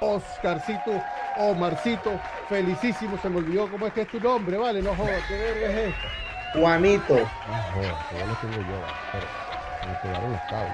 Oscarcito, Omarcito, felicísimo, se me olvidó cómo es que es tu nombre, vale, no jodas, qué verga es esto. Juanito. No jodas, yo lo tengo yo, pero me pegaron los cables.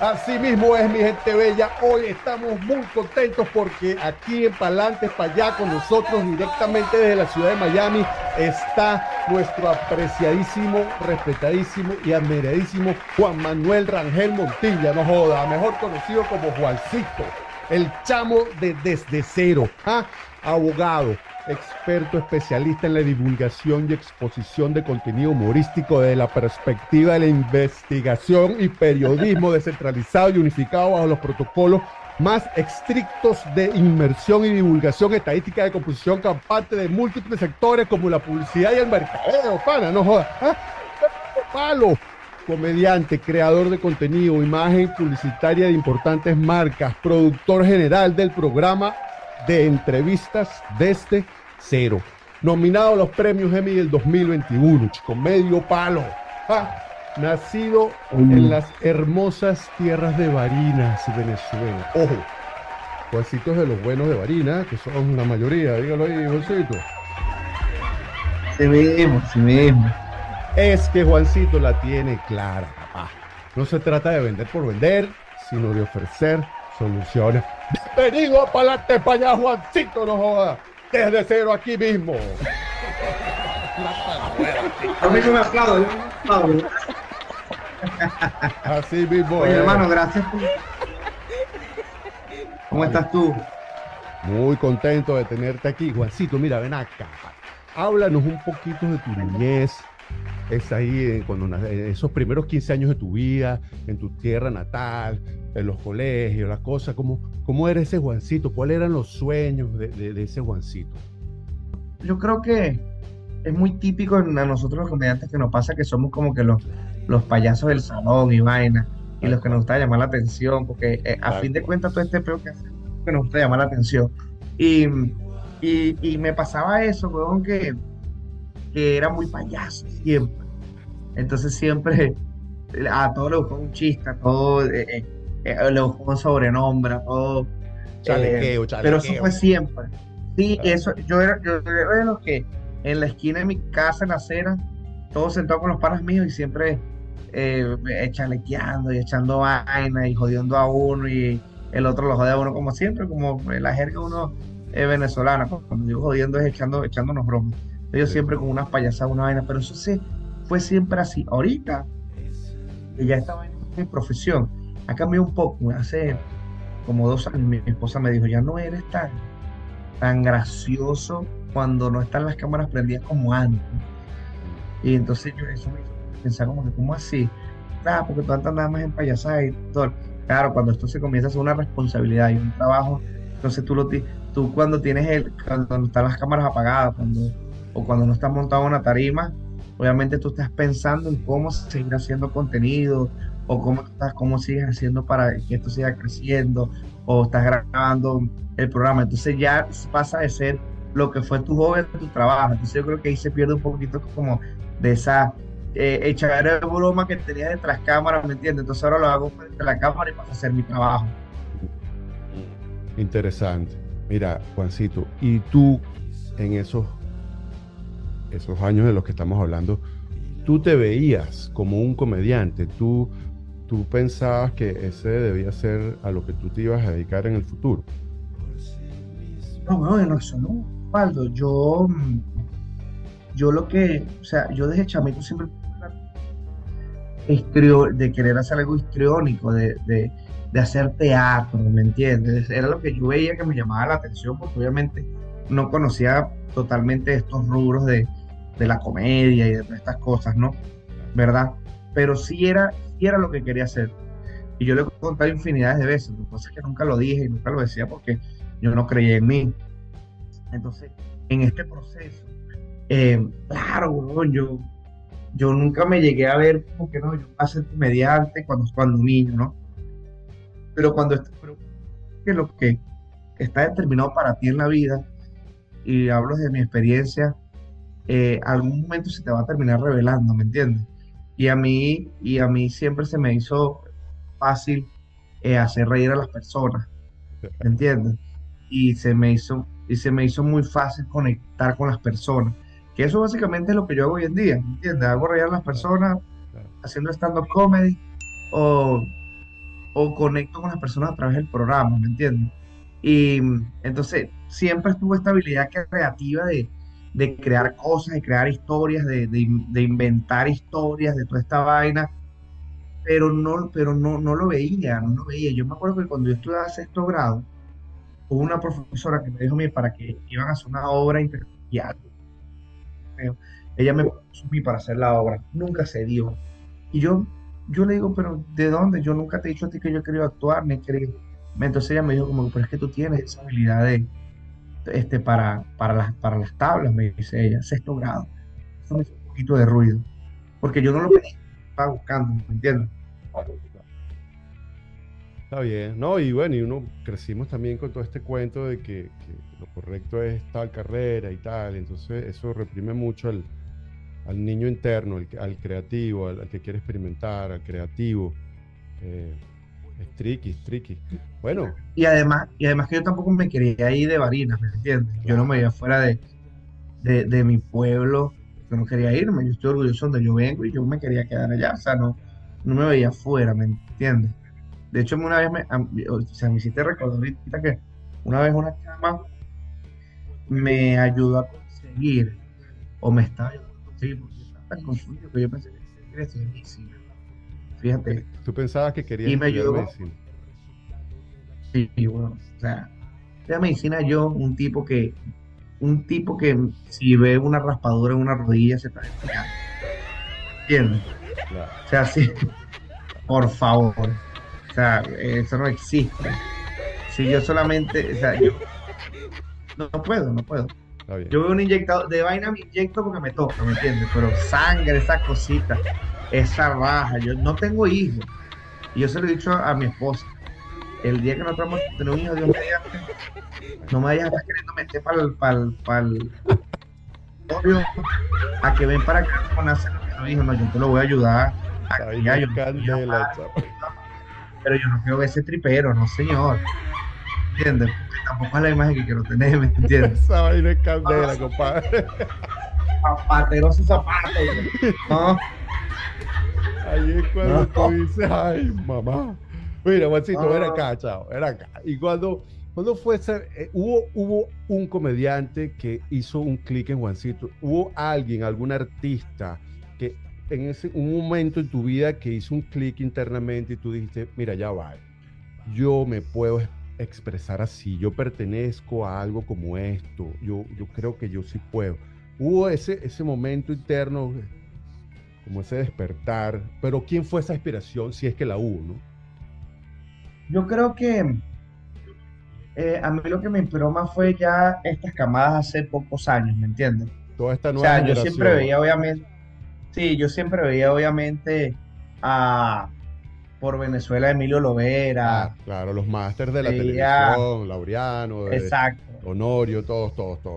Así mismo es, mi gente bella. Hoy estamos muy contentos porque aquí en Palantes para allá con nosotros directamente desde la ciudad de Miami está nuestro apreciadísimo, respetadísimo y admiradísimo Juan Manuel Rangel Montilla, no joda, mejor conocido como Juancito, el chamo de Desde Cero, ¿ah? Abogado, experto especialista en la divulgación y exposición de contenido humorístico desde la perspectiva de la investigación y periodismo descentralizado y unificado bajo los protocolos más estrictos de inmersión y divulgación estadística de composición campante de múltiples sectores como la publicidad y el mercadeo, pana, no jodas, ¿ah? Palo, comediante, creador de contenido, imagen publicitaria de importantes marcas, productor general del programa de entrevistas Desde Cero, nominado a los premios Emmy del 2021, chico, medio palo, ah, nacido en las hermosas tierras de Barinas, Venezuela. Ojo, Juancitos de los buenos de Barinas, que son la mayoría, dígalo ahí, Juancito. Se vemos. Es que Juancito la tiene clara, papá. No se trata de vender por vender, sino de ofrecer soluciones. Bienvenido a Palante para allá, Juancito, no joda. Desde Cero aquí mismo. A mí yo me aplaudo, Así mismo. Oye, hermano, gracias. ¿Cómo estás tú? Muy contento de tenerte aquí, Juancito. Mira, ven acá. Háblanos un poquito de tu niñez. Es ahí, esos primeros 15 años de tu vida, en tu tierra natal, en los colegios, las cosas. ¿Cómo era ese Juancito? ¿Cuáles eran los sueños de ese Juancito? Yo creo que es muy típico a nosotros los comediantes que nos pasa que somos como que los payasos del salón y vaina, y los que nos gusta llamar la atención, porque a fin de cuentas todo este peor que hace que nos gusta llamar la atención. Y me pasaba eso, weón, que era muy payaso siempre. Entonces siempre a todo le buscaba un chiste, a todo le buscaba un sobrenombre, a todo chalequeo. Pero eso fue siempre. Sí, claro. Eso, yo era de los que en la esquina de mi casa, en la acera, todos sentados con los panas míos y siempre chalequeando y echando vaina y jodiendo a uno y el otro lo jode a uno como siempre, como la jerga uno venezolana. Cuando digo jodiendo es echándonos bromas. Ellos siempre con unas payasadas, una vaina, pero eso sí, fue siempre así. Ahorita, ya esta vaina es mi profesión, ha cambiado un poco. Hace como 2 años mi esposa me dijo, ya no eres tan gracioso cuando no están las cámaras prendidas como antes. Y entonces yo eso me hizo pensar como que, ¿cómo así? Claro, porque tú andas nada más en payasadas y todo. Claro, cuando esto se comienza a hacer una responsabilidad y un trabajo, entonces tú cuando están las cámaras apagadas, cuando no estás montado en una tarima, obviamente tú estás pensando en cómo seguir haciendo contenido o cómo sigues haciendo para que esto siga creciendo, o estás grabando el programa. Entonces ya pasa de ser lo que fue tu joven, tu trabajo. Entonces yo creo que ahí se pierde un poquito como de esa echadera de broma que tenías detrás cámara, ¿me entiendes? Entonces ahora lo hago frente a la cámara y paso a hacer mi trabajo. Interesante. Mira, Juancito, y tú en esos años de los que estamos hablando, tú te veías como un comediante, tú pensabas que ese debía ser a lo que tú te ibas a dedicar en el futuro. No, Osvaldo, yo desde chamito siempre de querer hacer algo histriónico, de hacer teatro, ¿me entiendes? Era lo que yo veía que me llamaba la atención, porque obviamente no conocía totalmente estos rubros de la comedia y de estas cosas, ¿no? ¿Verdad? Pero sí era lo que quería hacer. Y yo le he contado infinidades de veces, cosas que nunca lo dije y nunca lo decía porque yo no creía en mí. Entonces, en este proceso, claro, ¿no? yo nunca me llegué a ver como que no, yo iba a ser comediante cuando niño, ¿no? Pero que lo que está determinado para ti en la vida, y hablo de mi experiencia, algún momento se te va a terminar revelando, ¿me entiendes? Y a mí siempre se me hizo fácil hacer reír a las personas, ¿me entiendes? Y se me hizo muy fácil conectar con las personas, que eso básicamente es lo que yo hago hoy en día, ¿me entiendes? Hago reír a las personas haciendo stand-up comedy o conecto con las personas a través del programa, ¿me entiendes? Y entonces siempre tuve esta habilidad creativa de crear cosas, de crear historias, de inventar historias, de toda esta vaina, pero no lo veía. Yo me acuerdo que cuando yo estudiaba sexto grado, hubo una profesora que me dijo a mí para que iban a hacer una obra intercultural. Ella me puso a mí para hacer la obra, nunca se dio. Y yo le digo, pero ¿de dónde? Yo nunca te he dicho a ti que yo he querido actuar, ni he querido. Entonces ella me dijo como, pero es que tú tienes esa habilidad de para las tablas, me dice ella, sexto grado. Eso me hizo un poquito de ruido, porque yo no lo pedí, estaba buscando, ¿me entiendes? Está bien, no, y bueno, y uno crecimos también con todo este cuento de que lo correcto es tal carrera y tal, entonces eso reprime mucho al niño interno, al creativo, al que quiere experimentar, al creativo. Es tricky. Bueno. Y además que yo tampoco me quería ir de Barinas, ¿me entiendes? Claro. Yo no me iba fuera de mi pueblo, yo no quería irme, yo estoy orgulloso de donde yo vengo y yo me quería quedar allá, o sea, no me veía fuera, ¿me entiendes? De hecho, una vez me hiciste recordar ahorita que una vez una chama me ayudó a conseguir, o me estaba ayudando a conseguir, porque estaba tan confundido que yo pensé que esto es difícil. Fíjate. Tú pensabas que querías estudiar medicina. Sí, bueno, o sea, la medicina yo, un tipo que si ve una raspadura en una rodilla se está desmayando. ¿Entiendes? Claro. O sea, sí, por favor. O sea, eso no existe. Si yo solamente, o sea, yo no puedo. Está bien. Yo veo un inyectado, de vaina me inyecto porque me toca, ¿me entiendes? Pero sangre, esas cositas. Esa raja, yo no tengo hijos. Y yo se lo he dicho a mi esposa. El día que nosotros vamos a tener un hijo, Dios mediante, no me vayas a estar queriendo meter para el Oreo, a que ven para acá con hacer lo que nos dijo. No, yo te lo voy a ayudar. Aquí, ya, pero yo no quiero ese tripero, no señor. ¿Entiendes? Porque tampoco es la imagen que quiero tener, ¿me entiendes? Esa vaina es candela, compadre. Zapatero su zapato, ¿no? Ahí es cuando tú dices, ay, mamá. Mira, Juancito, era acá, chao, era acá. Y cuando fue ser, hubo un comediante que hizo un clic en Juancito. Hubo alguien, algún artista, que en un momento en tu vida que hizo un clic internamente y tú dijiste, mira, ya va, yo me puedo expresar así, yo pertenezco a algo como esto, yo creo que yo sí puedo. Hubo ese momento interno, como ese despertar, pero ¿quién fue esa inspiración si es que la hubo, no? Yo creo que a mí lo que me inspiró más fue ya estas camadas hace pocos años, ¿me entiendes? Toda esta nueva generación. Yo siempre veía obviamente por Venezuela Emilio Lovera. Ah, claro, los másters de la televisión, Laureano, exacto. Honorio, todos,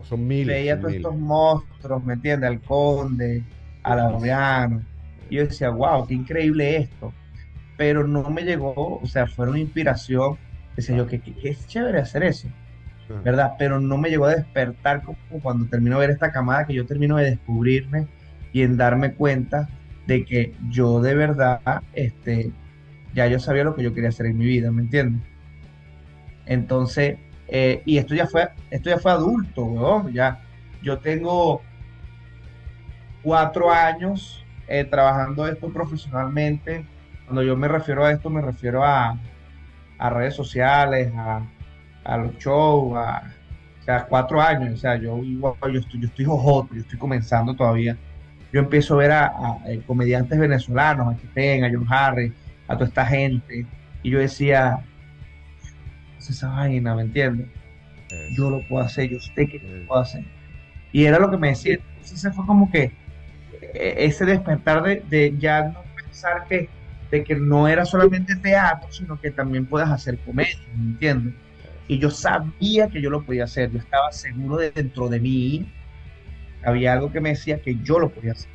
son miles. Veía todos estos monstruos, ¿me entiendes? Al Conde, a Laureano, y yo decía, wow, qué increíble esto, pero no me llegó, o sea, fue una inspiración, decía yo, que es chévere hacer eso, ¿verdad? Pero no me llegó a despertar como cuando termino de ver esta camada, que yo termino de descubrirme y en darme cuenta de que yo de verdad, ya yo sabía lo que yo quería hacer en mi vida, ¿me entiendes? Entonces, y esto ya fue adulto, weón, ya, yo tengo 4 años trabajando esto profesionalmente. Cuando yo me refiero a esto, me refiero a redes sociales, a los shows, o sea, 4 años. O sea, yo estoy jojoto, yo estoy comenzando todavía. Yo empiezo a ver a comediantes venezolanos, a Kitén, a John Harry, a toda esta gente, Y yo decía, es esa vaina, ¿me entiendes? Yo lo puedo hacer, yo sé que lo puedo hacer. Y era lo que me decía. Entonces fue como que ese despertar de ya no pensar que, de que no era solamente teatro, sino que también puedas hacer comedia, ¿me entiendes? Y yo sabía que yo lo podía hacer, yo estaba seguro de dentro de mí, había algo que me decía que yo lo podía hacer.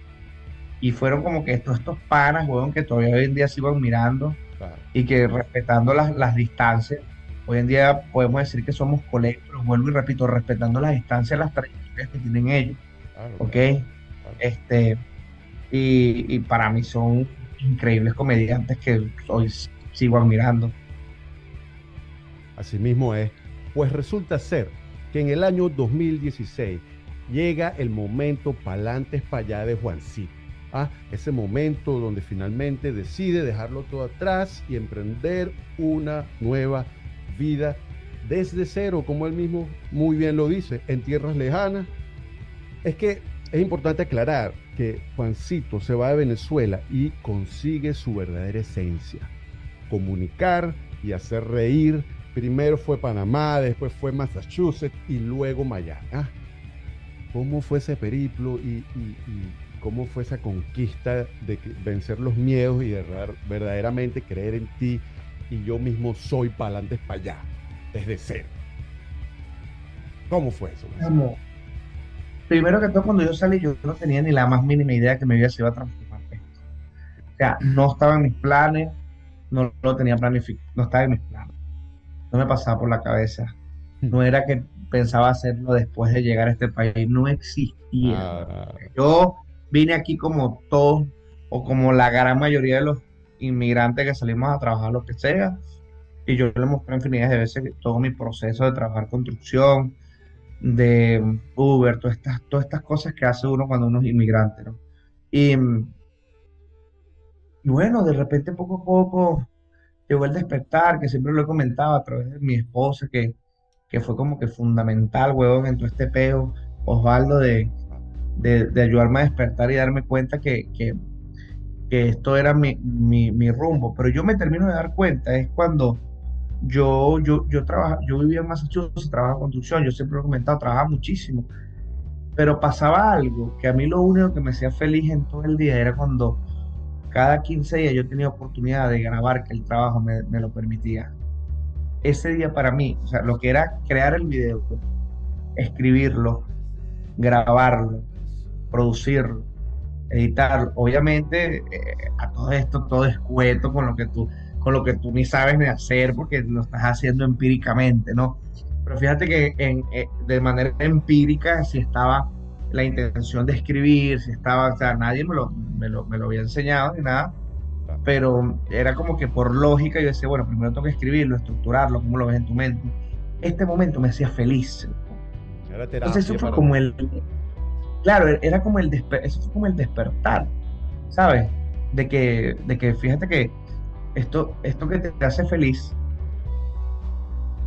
Y fueron como que estos panas, weón, que todavía hoy en día se iban mirando, claro, y que respetando las distancias, hoy en día podemos decir que somos colegas, pero vuelvo y repito, respetando las distancias, las trayectorias que tienen ellos, claro, ¿ok? Claro. Y para mí son increíbles comediantes que hoy sigo admirando. Así mismo es. Pues resulta ser que en el año 2016 llega el momento pa'lante pa' allá de Juancito. ¿Ah? Ese momento donde finalmente decide dejarlo todo atrás y emprender una nueva vida desde cero, como él mismo muy bien lo dice, en tierras lejanas. Es que es importante aclarar que Juancito se va de Venezuela y consigue su verdadera esencia: comunicar y hacer reír. Primero fue Panamá, después fue Massachusetts y luego Miami. ¿Ah? ¿Cómo fue ese periplo y cómo fue esa conquista de vencer los miedos y de verdaderamente creer en ti y yo mismo soy pa'lante para allá, desde cero? ¿Cómo fue eso? Como, primero que todo, cuando yo salí, yo no tenía ni la más mínima idea que mi vida se iba a transformar. O sea, no estaba en mis planes, no lo tenía planificado, no estaba en mis planes. No me pasaba por la cabeza, no era que pensaba hacerlo después de llegar a este país, no existía. Yo vine aquí como todos, o como la gran mayoría de los inmigrantes que salimos a trabajar lo que sea, y yo le mostré infinidad de veces todo mi proceso de trabajar construcción, de Uber, todas estas cosas que hace uno cuando uno es inmigrante, ¿no? Y bueno, de repente poco a poco llegó el despertar, que siempre lo he comentado a través de mi esposa, que fue como que fundamental, huevón, en todo este peo, Osvaldo, de ayudarme a despertar y darme cuenta que esto era mi rumbo. Pero yo me termino de dar cuenta, es cuando yo vivía en Massachusetts, trabajaba en construcción, yo siempre lo he comentado, trabajaba muchísimo. Pero pasaba algo, que a mí lo único que me hacía feliz en todo el día era cuando cada 15 días yo tenía oportunidad de grabar, que el trabajo me lo permitía. Ese día para mí, o sea, lo que era crear el video, escribirlo, grabarlo, producirlo, editarlo. Obviamente, a todo esto, todo es cueto con lo que tú ni sabes ni hacer, porque lo estás haciendo empíricamente, ¿no? Pero fíjate que de manera empírica sí estaba la intención de escribir, si estaba, o sea, nadie me lo había enseñado ni nada, pero era como que por lógica yo decía, bueno, primero tengo que escribirlo, estructurarlo, cómo lo ves en tu mente. Este momento me hacía feliz. Era terapia. Entonces eso fue como el despertar, ¿sabes? De que fíjate que esto que te hace feliz,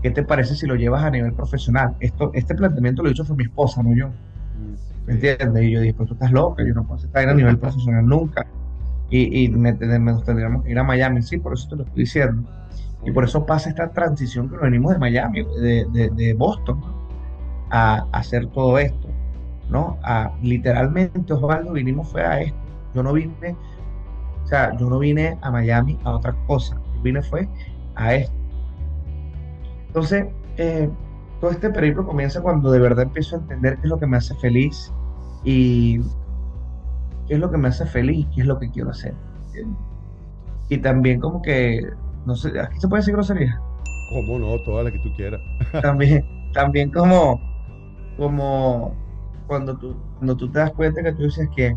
¿qué te parece si lo llevas a nivel profesional? Este planteamiento lo hizo fue mi esposa, no yo. ¿Me entiendes? Y yo dije, pues tú estás loca, yo no puedo estar a nivel profesional nunca. Y nos tendríamos que ir a Miami, sí, por eso te lo estoy diciendo. Y por eso pasa esta transición que nos venimos de Miami, de Boston, a hacer todo esto, ¿no? Literalmente, Osvaldo, vinimos fue a esto. Yo no vine a Miami a otra cosa, yo vine fue a esto. Entonces, todo este periplo comienza cuando de verdad empiezo a entender qué es lo que me hace feliz y qué es lo que me hace feliz, qué es lo que quiero hacer. Y también como que, no sé, ¿aquí se puede decir grosería? ¿Cómo no? Todas las que tú quieras. También como cuando tú te das cuenta que tú dices que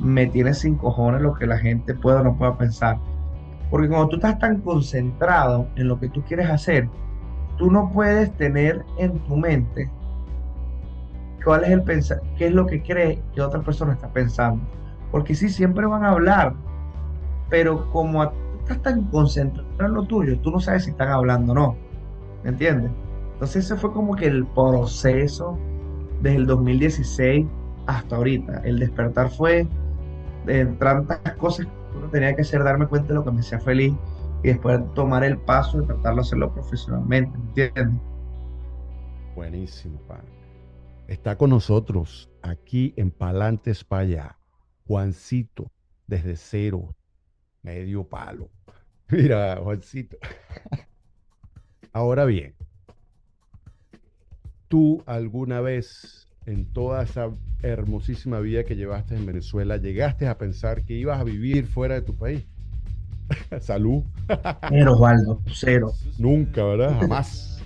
me tienes sin cojones lo que la gente pueda o no pueda pensar. Porque cuando tú estás tan concentrado en lo que tú quieres hacer, tú no puedes tener en tu mente cuál es el pensar, qué es lo que cree que otra persona está pensando. Porque sí, siempre van a hablar, pero como estás tan concentrado en lo tuyo, tú no sabes si están hablando o no. ¿Me entiendes? Entonces ese fue como que el proceso desde el 2016 hasta ahorita. El despertar fue de tantas cosas que uno tenía que hacer, darme cuenta de lo que me hacía feliz, y después tomar el paso y tratarlo de hacerlo profesionalmente, ¿entiendes? Buenísimo, pana. Está con nosotros aquí en Palantes para allá, Juancito, desde cero, medio palo. Mira, Juancito. Ahora bien, ¿tú alguna vez en toda esa hermosísima vida que llevaste en Venezuela llegaste a pensar que ibas a vivir fuera de tu país? Salud. Cero, Osvaldo, cero. Nunca, ¿verdad? Jamás.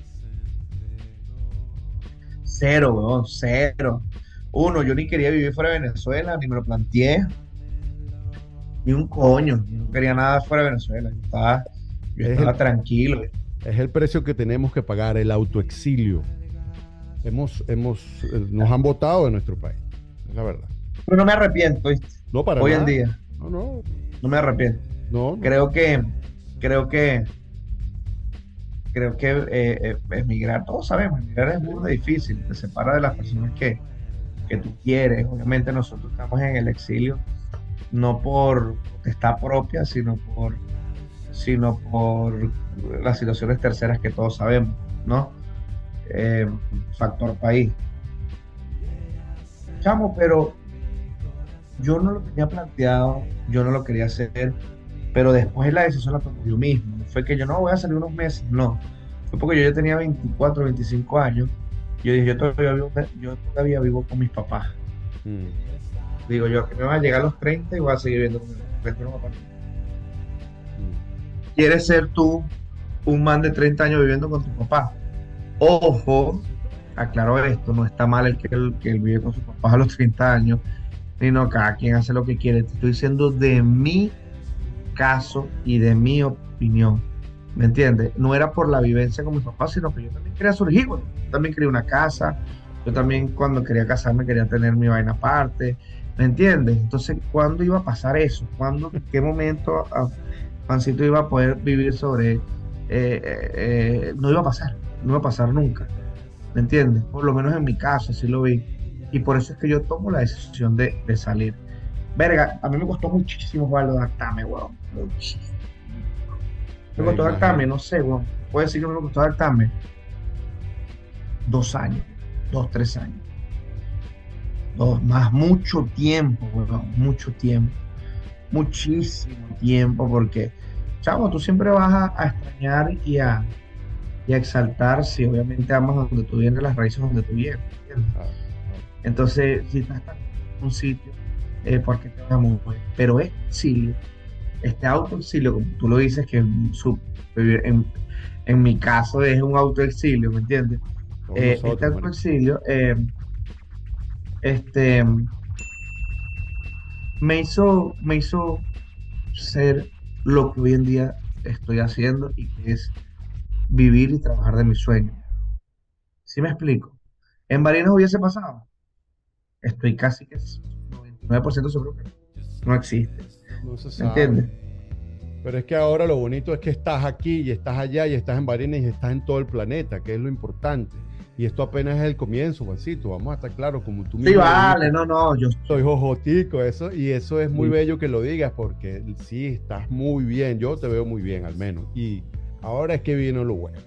Cero, weón, cero. Uno, yo ni quería vivir fuera de Venezuela, ni me lo planteé. Ni un coño, no quería nada fuera de Venezuela. Yo estaba tranquilo. Es el precio que tenemos que pagar, el autoexilio. Nos han votado de nuestro país, es la verdad. Pero no me arrepiento, ¿viste? No, para hoy nada. En día. No. No me arrepiento. No. Creo que emigrar, todos sabemos, emigrar es muy difícil, te separa de las personas que tú quieres. Obviamente nosotros estamos en el exilio, no por potestad propia, sino por las situaciones terceras que todos sabemos, ¿no? Factor país, chamo, pero yo no lo tenía planteado, yo no lo quería hacer, pero después la decisión la tomé yo mismo. No fue que yo no voy a salir unos meses, no, fue porque yo ya tenía 24, 25 años, yo dije, yo todavía vivo con mis papás. Digo yo, que me van a llegar a los 30 y voy a seguir viviendo con mis papás. ¿Quieres ser tú un man de 30 años viviendo con tu papá? Ojo, aclaro esto, no está mal el que vive con sus papás a los 30 años, sino cada quien hace lo que quiere. Te estoy diciendo de mi caso y de mi opinión, ¿me entiendes? No era por la vivencia con mis papás, sino que yo también quería surgir, bueno, yo también quería una casa, yo también cuando quería casarme quería tener mi vaina aparte, ¿me entiendes? Entonces, ¿cuándo iba a pasar eso? ¿Cuándo, en qué momento Juancito iba a poder vivir sobre él? No iba a pasar. No va a pasar nunca, ¿me entiendes? Por lo menos en mi caso, así lo vi. Y por eso es que yo tomo la decisión de salir. Verga, a mí me costó muchísimo, Osvaldo, adaptarme, weón. Muchísimo. Me costó adaptarme, no sé, weón. Puedo decir que me costó adaptarme 2 años, 2, 3 años. Mucho tiempo, weón, mucho tiempo. Muchísimo tiempo, porque, chavo, tú siempre vas a extrañar y a exaltar, si obviamente amas donde tú vienes, las raíces donde tú vienes, ¿entiendes? Entonces, si estás en un sitio, porque te vas muy bien. Pero este exilio, este autoexilio, como tú lo dices, que en mi caso es un autoexilio, ¿me entiendes? Este autoexilio me hizo ser lo que hoy en día estoy haciendo, y que es vivir y trabajar de mi sueño. ¿Sí me explico? ¿En Barinas hubiese pasado? Estoy casi que 99% seguro que no existe. No se sabe. ¿Entiendes? Pero es que ahora lo bonito es que estás aquí y estás allá y estás en Barinas y estás en todo el planeta, que es lo importante. Y esto apenas es el comienzo, Juancito. Vamos a estar claros, como tú mismo. Sí, vale, no, yo soy jojotico, eso, y eso es muy bello que lo digas, porque sí, estás muy bien. Yo te veo muy bien, al menos. Y ahora es que vino lo bueno.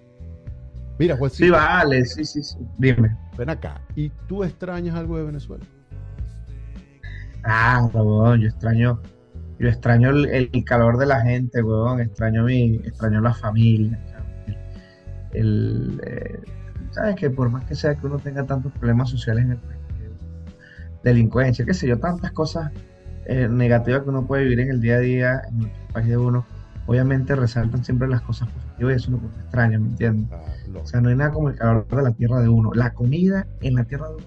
Mira, Juancito. Sí, vale, sí. Dime. Ven acá. ¿Y tú extrañas algo de Venezuela? Ah, huevón, yo extraño el calor de la gente, huevón. Extraño la familia. Sabes que por más que sea que uno tenga tantos problemas sociales en el país, delincuencia, qué sé yo, tantas cosas negativas que uno puede vivir en el día a día en el país de uno, obviamente resaltan siempre las cosas positivas, y eso es lo que me extraña, ¿me entiendes? O sea, no hay nada como el calor de la tierra de uno, la comida en la tierra de uno,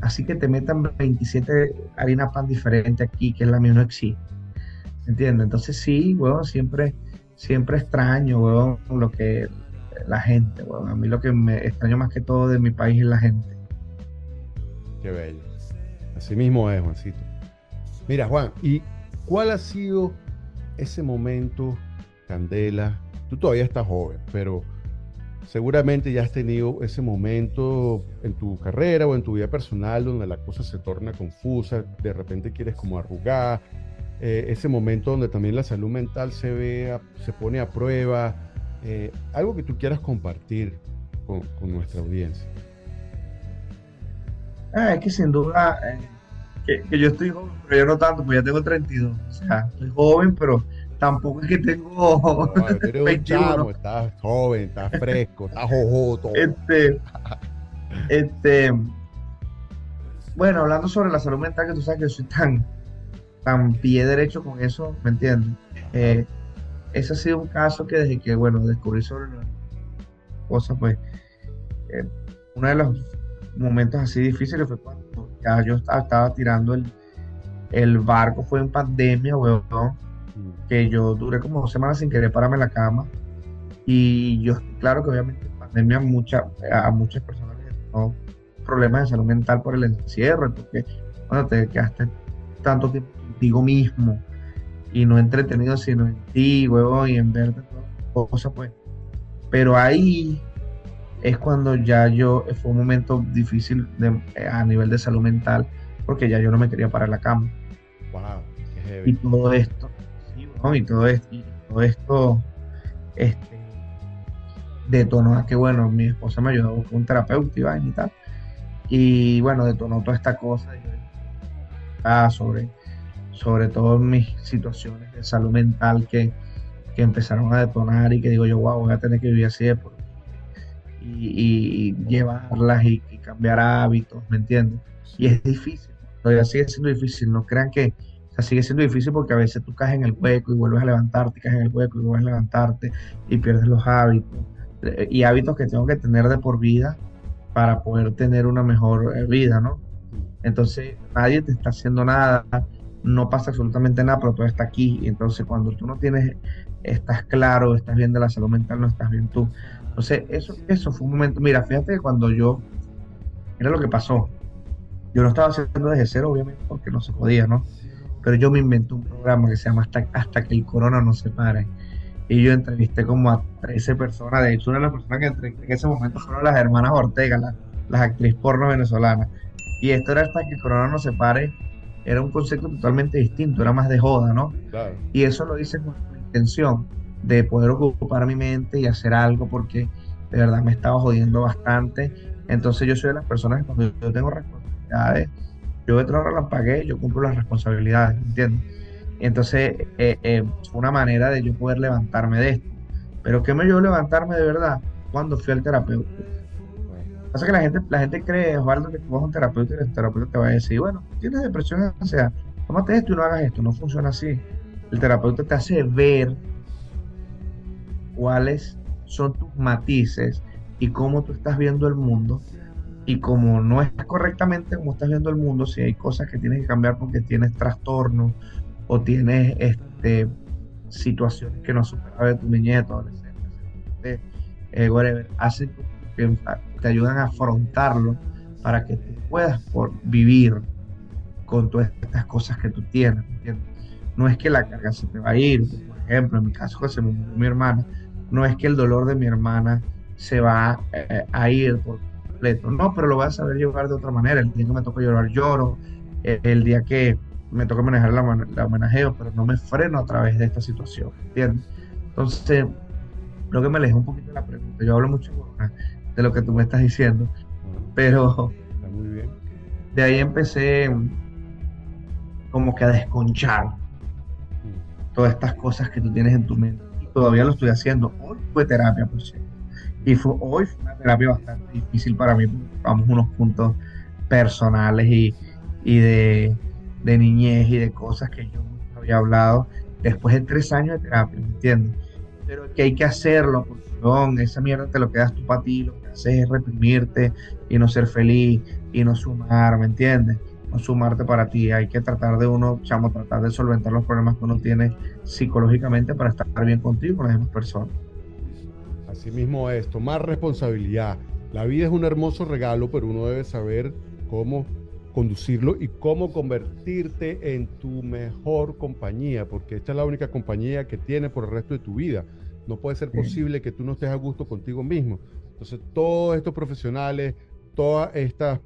así que te metan 27 harina pan diferente aquí, que es la mía, no existe, ¿entiendes? Entonces sí, huevón, siempre extraño, huevón, lo que la gente, huevón, a mí lo que me extraño más que todo de mi país es la gente. Qué bello. Así mismo es, Juancito. Mira, Juan, ¿y cuál ha sido ese momento, candela? Tú todavía estás joven, pero seguramente ya has tenido ese momento en tu carrera o en tu vida personal donde la cosa se torna confusa, de repente quieres como arrugar, ese momento donde también la salud mental se pone a prueba, algo que tú quieras compartir con nuestra audiencia. Es que sin duda, que yo estoy joven, pero yo no tanto, pues ya tengo 32, o sea, estoy joven, pero tampoco es que tengo 21. Chamo, estás joven, estás fresco, estás jojoto. Bueno, hablando sobre la salud mental, que tú sabes que yo soy tan pie derecho con eso, ¿me entiendes? Ese ha sido un caso que desde que, bueno, descubrí sobre las cosas, pues, uno de los momentos así difíciles fue cuando ya yo estaba tirando el barco, fue en pandemia, weón, ¿no? Que yo duré como 2 semanas sin querer pararme en la cama, y yo, claro que obviamente en pandemia a muchas personas les dio problemas de salud mental por el encierro, porque cuando te quedaste tanto tiempo contigo mismo, y no entretenido sino en ti, huevón, y en verte cosas, pues. Pero ahí es cuando ya fue un momento difícil a nivel de salud mental, porque ya yo no me quería parar la cama. Wow, qué heavy. Y todo esto, sí, huevón, y todo esto detonó a que, bueno, mi esposa me ayudó con un terapeuta, Iván, y tal. Y bueno, detonó toda esta cosa. Sobre todo mis situaciones de salud mental que empezaron a detonar, y que digo yo, wow, voy a tener que vivir así de por... y llevarlas y cambiar hábitos, ¿me entiendes? Y es difícil, todavía sigue siendo difícil, no crean que, o sea, sigue siendo difícil, porque a veces tú caes en el hueco y vuelves a levantarte, caes en el hueco y vuelves a levantarte, y pierdes los hábitos, y hábitos que tengo que tener de por vida para poder tener una mejor vida, ¿no? Entonces nadie te está haciendo nada, no pasa absolutamente nada, pero todo está aquí. Y entonces cuando tú no tienes, estás claro, estás bien de la salud mental, no estás bien tú. Entonces eso fue un momento. Mira, fíjate que cuando mira lo que pasó. Yo lo estaba haciendo desde cero, obviamente, porque no se podía, ¿no? Pero yo me inventé un programa que se llama Hasta que el Corona nos separe. Y yo entrevisté como a 13 personas. De hecho, una de las personas que entrevisté en ese momento fueron las hermanas Ortega, las actrices porno venezolanas. Y esto era Hasta que el Corona nos separe. Era un concepto totalmente distinto, era más de joda, ¿no? Claro. Y eso lo hice con la intención de poder ocupar mi mente y hacer algo, porque de verdad me estaba jodiendo bastante. Entonces yo soy de las personas que cuando yo tengo responsabilidades, yo de trabajo las pagué, yo cumplo las responsabilidades, ¿entiendes? Entonces fue una manera de yo poder levantarme de esto. Pero ¿qué me ayudó a levantarme de verdad? Cuando fui al terapeuta. Pasa que la gente cree, Osvaldo, que tú vas a un terapeuta y el terapeuta te va a decir, bueno, tienes depresión, o sea, tómate esto y no hagas esto. No funciona así. El terapeuta te hace ver cuáles son tus matices y cómo tú estás viendo el mundo, y como no es correctamente como estás viendo el mundo, si hay cosas que tienes que cambiar porque tienes trastornos o tienes situaciones que no superas de tu niñez, adolescente, whatever, hace que te ayudan a afrontarlo para que tú puedas vivir con todas estas cosas que tú tienes, ¿entiendes? No es que la carga se te va a ir, por ejemplo, en mi caso que se me murió mi hermana, no es que el dolor de mi hermana se va a ir por completo, no, pero lo vas a saber llevar de otra manera. El día que me toca llorar, lloro, el día que me toca manejar la homenajeo, pero no me freno a través de esta situación, ¿entiendes? Entonces, creo que me alejé un poquito de la pregunta, yo hablo mucho de lo que tú me estás diciendo, pero está muy bien. De ahí empecé como que a desconchar todas estas cosas que tú tienes en tu mente, y todavía lo estoy haciendo. Hoy fue terapia, por cierto, y hoy fue una terapia bastante difícil para mí, vamos, unos puntos personales y de niñez y de cosas que yo no había hablado después de 3 años de terapia, ¿me entiendes? Pero que hay que hacerlo, porque esa mierda te lo quedas tú para ti, lo que haces es reprimirte y no ser feliz y no sumar, ¿me entiendes? No sumarte para ti. Hay que tratar de uno, chamo, tratar de solventar los problemas que uno tiene psicológicamente para estar bien contigo y con las demás personas. Así mismo es, tomar responsabilidad. La vida es un hermoso regalo, pero uno debe saber cómo conducirlo y cómo convertirte en tu mejor compañía, porque esta es la única compañía que tienes por el resto de tu vida. No puede ser posible que tú no estés a gusto contigo mismo. Entonces, todos estos profesionales, todas estas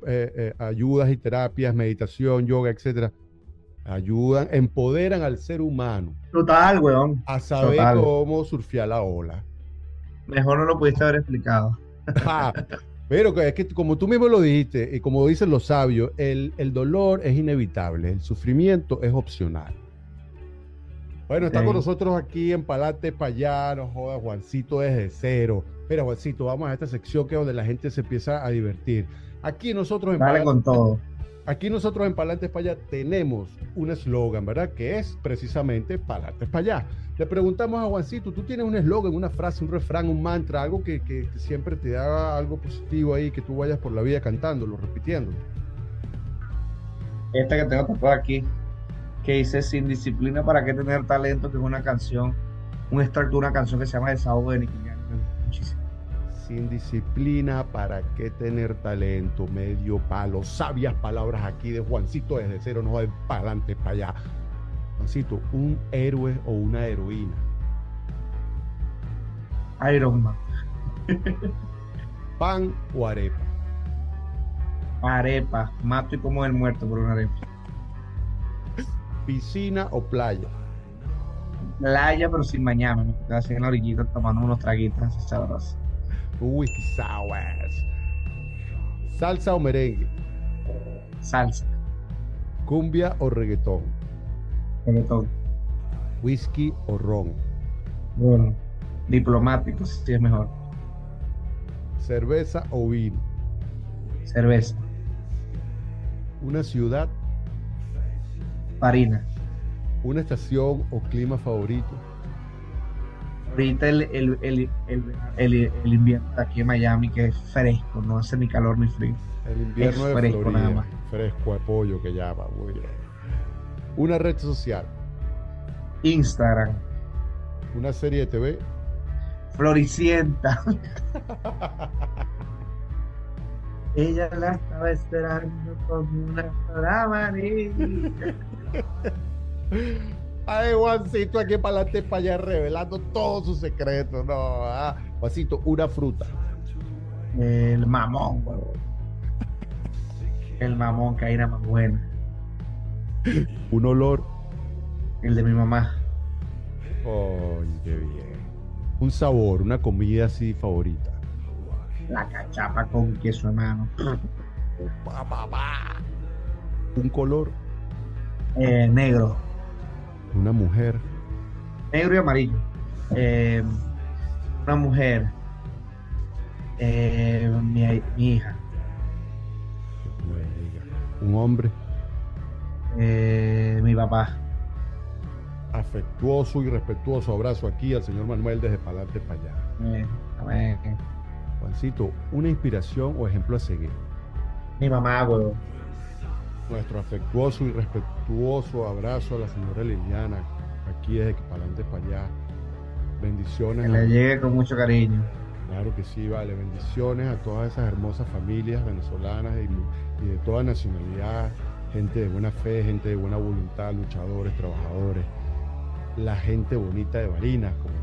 ayudas y terapias, meditación, yoga, etcétera, ayudan, empoderan al ser humano. Total, weón. A saber cómo surfear la ola. Mejor no lo pudiste haber explicado. Pero es que como tú mismo lo dijiste, y como dicen los sabios, el dolor es inevitable, el sufrimiento es opcional. Bueno, está con nosotros aquí en Palate Payá, no jodas, Juancito desde cero. Mira, Juancito, vamos a esta sección que es donde la gente se empieza a divertir. Aquí nosotros en Palate, con todo. Aquí nosotros en Palate Payá tenemos un eslogan, ¿verdad? Que es precisamente Palate Payá. Le preguntamos a Juancito, ¿tú tienes un eslogan, una frase, un refrán, un mantra, algo que siempre te da algo positivo ahí, que tú vayas por la vida cantándolo, repitiéndolo? Esta que tengo tatuada aquí, que dice: sin disciplina, ¿para qué tener talento? Que es una canción, un extracto de una canción que se llama Desahogo de Niquiliano. Muchísimo. Sin disciplina, ¿para qué tener talento? Medio palo. Sabias palabras aquí de Juancito desde cero, no de para adelante, para allá. Juancito, ¿un héroe o una heroína? Iron Man. ¿Pan o arepa? Arepa. Mato y como el muerto por una arepa. ¿Piscina o playa? Playa, pero sin bañarme. Me quedo así en la orillita tomando unos traguitos sabrosos. Whisky sours. ¿Salsa o merengue? Salsa. ¿Cumbia o reggaetón? Reggaetón. ¿Whisky o ron? Bueno, diplomático, si es mejor. ¿Cerveza o vino? Cerveza. ¿Una ciudad? Barinas. ¿Una estación o clima favorito? Ahorita el invierno aquí en Miami, que es fresco, no hace ni calor ni frío. El invierno es de fresco, Florida, nada más. Fresco, apoyo que llama. ¿Una red social? Instagram. ¿Una serie de TV? Floricienta. Ella la estaba esperando con una flor amarilla. Ay, Juancito, aquí para adelante, para allá, revelando todos sus secretos. No, Juancito, una fruta. El mamón, huevón. El mamón, caída más buena. Un olor. El de mi mamá. Oh, qué bien. Un sabor, una comida así favorita. La cachapa con queso, hermano. Un color. Negro. Una mujer. Negro y amarillo. Una mujer. Mi hija. Un hombre. Mi papá. Afectuoso y respetuoso abrazo aquí al señor Manuel desde Palante para allá. Amén. Juancito, ¿una inspiración o ejemplo a seguir? Mi mamá, güey. Nuestro afectuoso y respetuoso abrazo a la señora Liliana, aquí desde que para adelante para allá. Bendiciones. Que le llegue con mucho cariño. Claro que sí, vale. Bendiciones a todas esas hermosas familias venezolanas y de toda nacionalidad, gente de buena fe, gente de buena voluntad, luchadores, trabajadores, la gente bonita de Barinas, como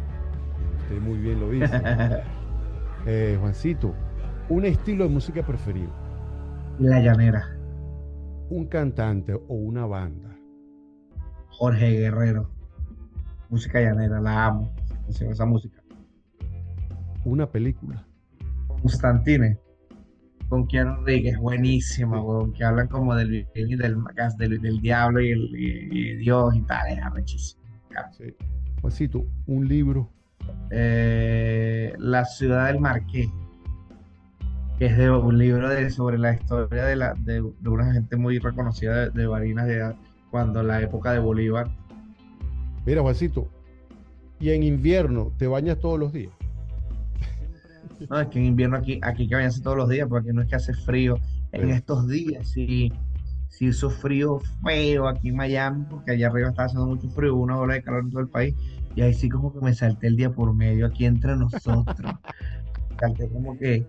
usted muy bien lo dice, ¿no? Juancito, ¿un estilo de música preferido? La llanera. ¿Un cantante o una banda? Jorge Guerrero. Música llanera, la amo. Esa música. ¿Una película? Constantine. Con Keanu Reeves, buenísima, sí. Que hablan como del diablo y Dios y tal, es arrechísimo. Sí. Juancito, ¿un libro? La ciudad del Marqués, que es de un libro sobre la historia de una gente muy reconocida de Barinas cuando la época de Bolívar. Mira, Juancito, ¿y en invierno te bañas todos los días? No, es que en invierno aquí que bañarse todos los días, porque aquí no es que hace frío. En estos días sí hizo frío feo aquí en Miami, porque allá arriba estaba haciendo mucho frío, una ola de calor en todo el país. Y ahí sí como que me salté el día por medio aquí entre nosotros. Salté como que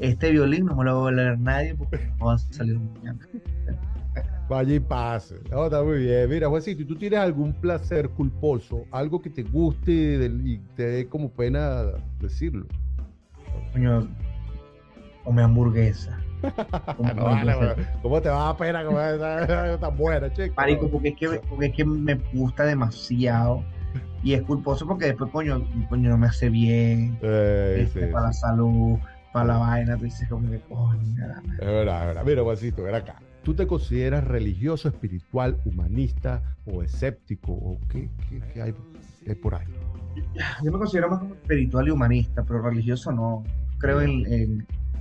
este violín no me lo va a leer nadie porque no va a salir mañana. Vaya y pase. No, está muy bien. Mira, Juancito, ¿y tú tienes algún placer culposo? Algo que te guste y te dé como pena decirlo. Coño, come hamburguesa. No vale, bro. ¿Cómo te vas a pena con esa tan buena, chico? Marico, porque es que me gusta demasiado. Y es culposo porque después, coño, no me hace bien. Sí. Para la salud, para la vaina, tú dices como que coño. Es verdad, es verdad. Mira, Juancito, ven acá. ¿Tú te consideras religioso, espiritual, humanista o escéptico? ¿O qué hay por ahí? Yo me considero más espiritual y humanista, pero religioso no. Creo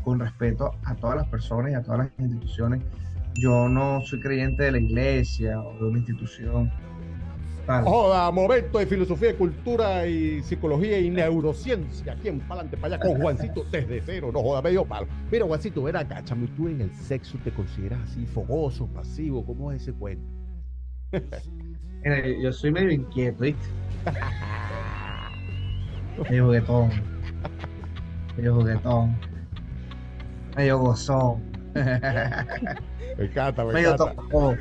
con respeto a todas las personas y a todas las instituciones. Yo no soy creyente de la iglesia o de una institución. Joda, momento de filosofía, cultura y psicología y neurociencia. Aquí en Palante, para allá con Juancito desde cero. No joda, medio palo. Mira, Juancito, ven acá, chamo, ¿tú en el sexo te consideras así, fogoso, pasivo? ¿Cómo es ese cuento? Yo soy medio inquieto, ¿viste? Medio juguetón. Medio gozón. Me encanta. Medio tocón.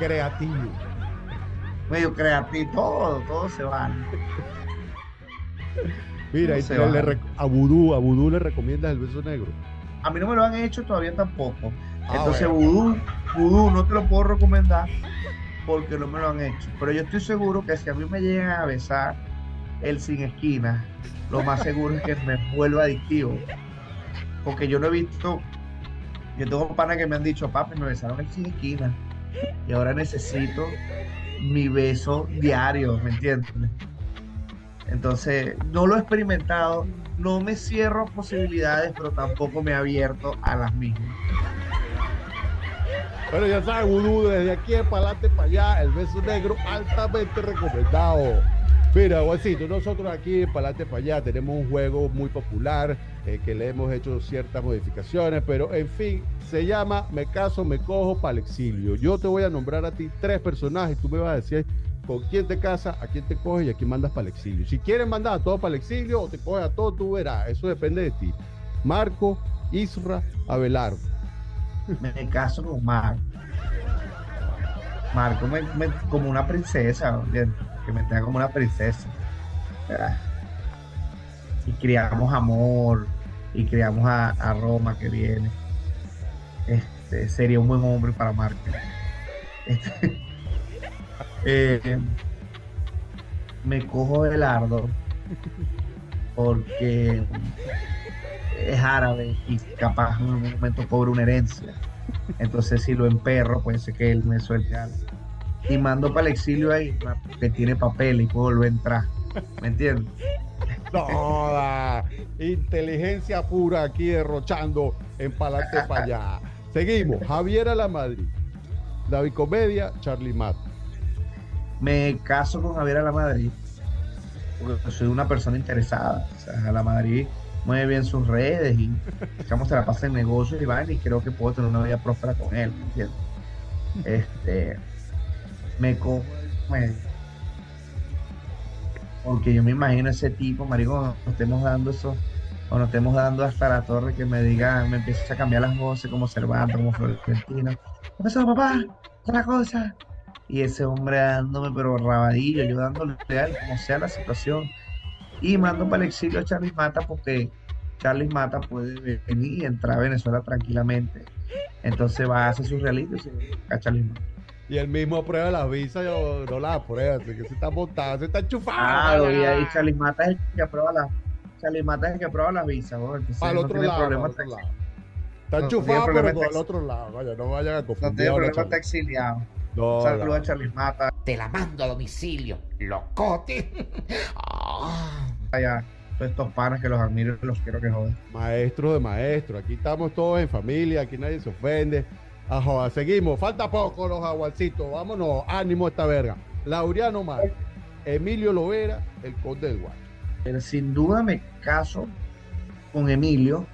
Creativo, todo se vale. Mira, y a Vudú le recomiendas el beso negro. A mí no me lo han hecho todavía tampoco. Entonces Vudú no te lo puedo recomendar porque no me lo han hecho. Pero yo estoy seguro que si a mí me llegan a besar el sin esquina, lo más seguro es que me vuelva adictivo. Porque yo no he visto, yo tengo panas que me han dicho, papi, me besaron el sin esquina y ahora necesito mi beso diario, ¿me entiendes? Entonces, no lo he experimentado, no me cierro posibilidades, pero tampoco me he abierto a las mismas. Bueno, ya sabes, Vudú, desde aquí para adelante, para allá, el beso negro altamente recomendado. Mira, Juancito, nosotros aquí en Palante para allá tenemos un juego muy popular que le hemos hecho ciertas modificaciones, pero en fin, se llama Me caso, me cojo para el exilio. Yo te voy a nombrar a ti tres personajes, tú me vas a decir con quién te casas, a quién te coges y a quién mandas para el exilio. Si quieres mandar a todos para el exilio o te coges a todos, tú verás, eso depende de ti. Marco, Isra, Abelardo. Me caso con Marco. Marco como una princesa, ¿entiendes? Que me tenga como una princesa. Y criamos amor, y criamos a Roma que viene. Sería un buen hombre para Marco. Me cojo el Abelardo porque es árabe y capaz en algún momento cobra una herencia. Entonces si lo emperro, pues sé que él me suelte algo. Y mando para el exilio ahí, que tiene papel y puedo volver a entrar. ¿Me entiendes? Toda inteligencia pura aquí derrochando en Palante para allá. Seguimos. Javier a la Madrid. David Comedia, Charly Mata. Me caso con Javier a la Madrid. Porque soy una persona interesada. O sea, a la Madrid mueve bien sus redes y digamos, se la pasa en negocios y van. Y creo que puedo tener una vida próspera con él. ¿Me entiendes? Me cojo porque yo me imagino ese tipo, marico, nos estemos dando hasta la torre, que me diga, me empieza a cambiar las voces como Cervantes, como Floricienta. ¿Qué pasó, papá? Otra cosa. Y ese hombre dándome, pero rabadillo, yo dándole real, como sea la situación. Y mando para el exilio a Charly Mata porque Charly Mata puede venir y entrar a Venezuela tranquilamente. Entonces va a hacer sus realitos a Charly Mata. Y él mismo aprueba las visas, yo no las aprueba, así que se está montado, se está enchufado. Y ahí Charly Mata es el que aprueba las visas, ¿no? Al otro lado. Está enchufado, pero al otro lado. Vaya, no vayan a confundir. No tiene problema, está exiliado. Saludos a Charly Mata. Te la mando a domicilio, locote. Allá, todos estos panas que los admiro y los quiero que joden. Maestro de maestro, aquí estamos todos en familia, aquí nadie se ofende. Ajá, seguimos, falta poco los aguancitos, vámonos, ánimo esta verga. Laureano Marco, Emilio Lovera, el Conde del Guacho. Pero sin duda me caso con Emilio.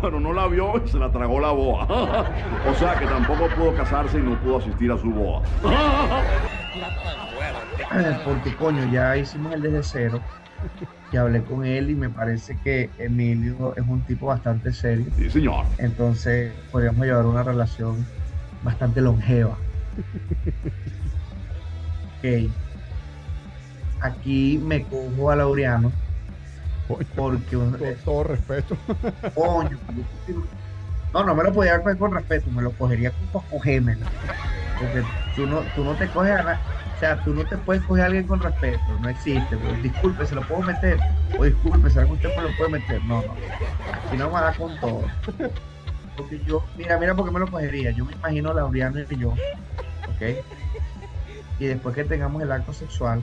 Pero no la vio y se la tragó la boa. O sea que tampoco pudo casarse y no pudo asistir a su boa. Porque coño, ya hicimos el Desde Cero. Que hablé con él y me parece que Emilio es un tipo bastante serio. Sí, señor. Entonces podríamos llevar una relación bastante longeva. Ok. Aquí me cojo a Laureano Porque todo respeto. Coño, no me lo podía coger con respeto, me lo cogería con gemela. Porque tú no te coges a nada. O sea, tú no te puedes coger a alguien con respeto, no existe. Pues, disculpe, se lo puedo meter. O disculpe, ¿será que usted me lo puede meter? No. Aquí no me hará con todo. Porque yo, mira por qué me lo cogería. Yo me imagino a Laureano y yo, ¿ok? Y después que tengamos el acto sexual,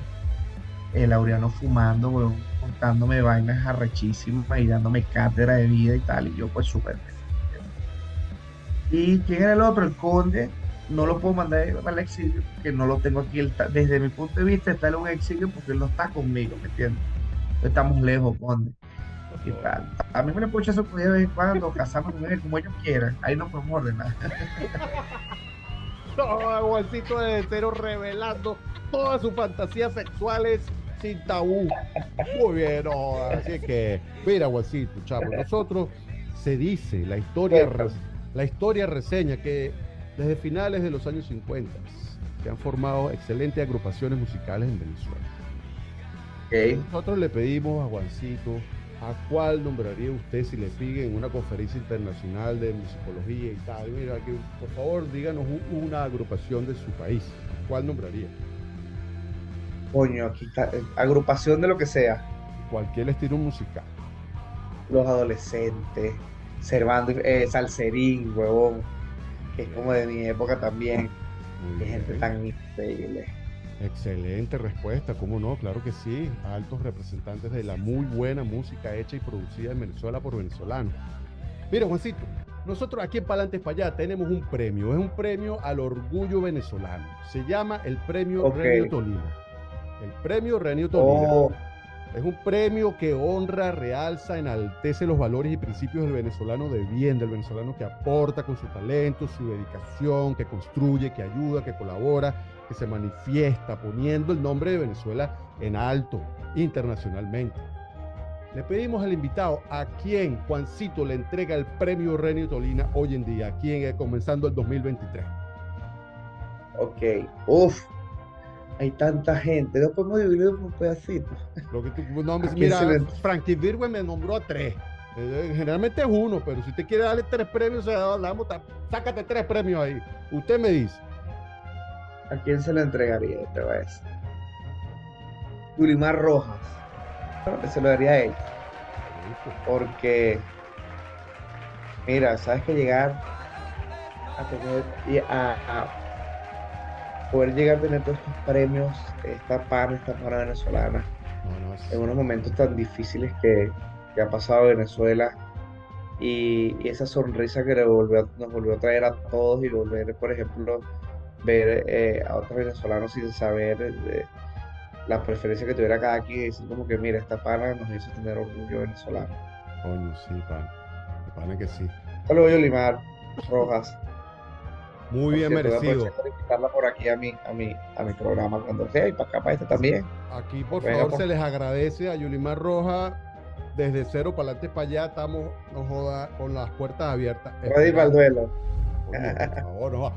el Laureano fumando, weón, contándome vainas arrechísimas y dándome cátedra de vida y tal. Y yo, pues, súper. ¿Y quién era el otro? El Conde. No lo puedo mandar al exilio porque no lo tengo aquí. Desde mi punto de vista está en un exilio porque él no está conmigo, ¿me entiendes? Estamos lejos, Conde. Y tal. A mí me le puedo eso de vez en cuando, casamos con él como ellos quieran. Ahí no podemos ordenar. No, Juancito Desde Cero revelando todas sus fantasías sexuales sin tabú. Muy bien, no, así que, mira, Juancito, chavo, nosotros se dice la historia reseña que desde finales de los años 50 se han formado excelentes agrupaciones musicales en Venezuela. Okay. Nosotros le pedimos a Juancito a cuál nombraría usted si le piden una conferencia internacional de musicología y tal. Mira, que, por favor, díganos una agrupación de su país. ¿Cuál nombraría? Coño, aquí está. Agrupación de lo que sea. Cualquier estilo musical. Los Adolescentes, Servando, Salserín, huevón, que es como de mi época también. Qué gente tan increíble. Excelente respuesta, cómo no, claro que sí. Altos representantes de la muy buena música hecha y producida en Venezuela por venezolanos. Mira, Juancito, nosotros aquí en Pa'lante es Pa'Allá tenemos un premio. Es un premio al orgullo venezolano. Se llama el premio Renio Tolima. El premio Renio Tolima es un premio que honra, realza, enaltece los valores y principios del venezolano de bien, del venezolano que aporta con su talento, su dedicación, que construye, que ayuda, que colabora, que se manifiesta, poniendo el nombre de Venezuela en alto internacionalmente. Le pedimos al invitado a quien Juancito le entrega el premio Renio Tolima hoy en día, comenzando el 2023. Hay tanta gente, no podemos dividirlo por un pedacito. Frankie Virgo me nombró a 3. Generalmente es 1, pero si usted quiere darle 3 premios, sácate 3 premios ahí. Usted me dice. ¿A quién se lo entregaría esta vez? Yulimar Rojas. Se lo daría a ella. Porque, mira, sabes que llegar a tener poder llegar a tener todos estos premios, esta pana venezolana, en unos momentos tan difíciles que ha pasado Venezuela, y esa sonrisa que nos volvió a traer a todos, y volver, por ejemplo, ver a otros venezolanos sin saber la preferencia que tuviera cada quien, y decir como que mira, esta pana nos hizo tener orgullo venezolano. Coño, sí, pana que sí. Saludos, Yulimar Rojas. Muy bien, merecido. Voy a invitarla por aquí a mi programa cuando sea, y para acá, para también. Aquí, por favor, se les agradece a Yulimar Rojas. Desde Cero, para adelante, para allá, estamos, no joda, con las puertas abiertas. Ready para el duelo. Por favor, no joda.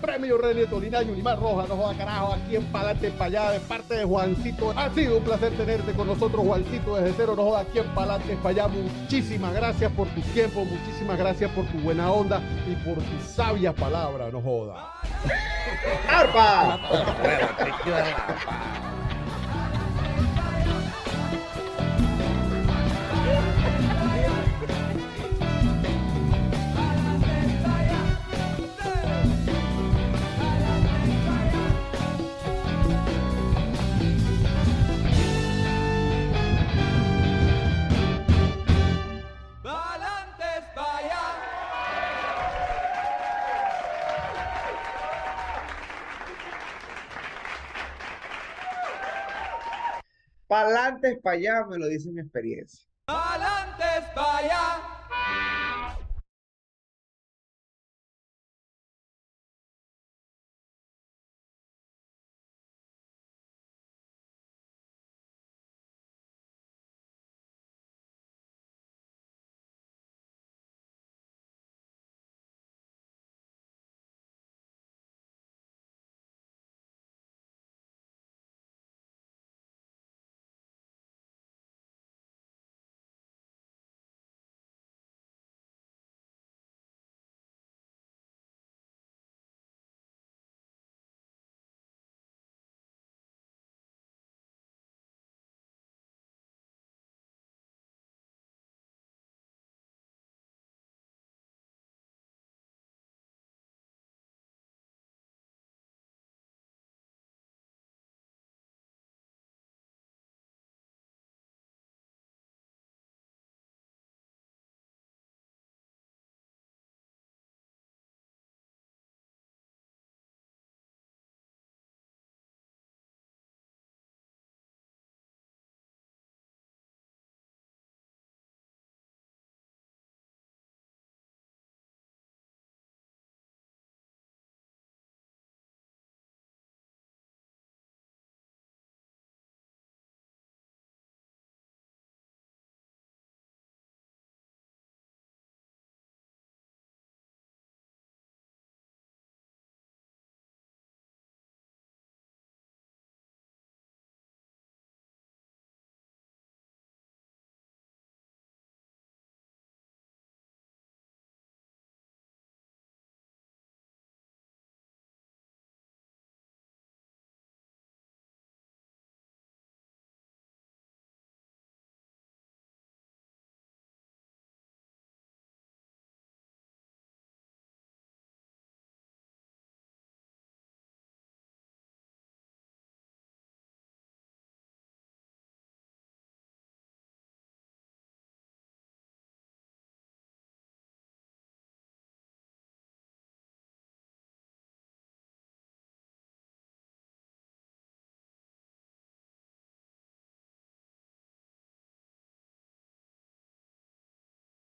Premio Renio Tolima, Yulimar Rojas, no joda, carajo, aquí en Para adelante, para allá, de parte de Juancito. Ha sido un placer tenerte con nosotros, Juancito, Desde Cero, no joda, aquí en Para adelante, para allá. Muchísimas gracias por tu tiempo, muchísimas gracias por tu buena onda y por tus sabias palabras, no joda. ¡Arpa! Pa'lante es pa' allá, me lo dice mi experiencia. Pa'lante es pa' allá.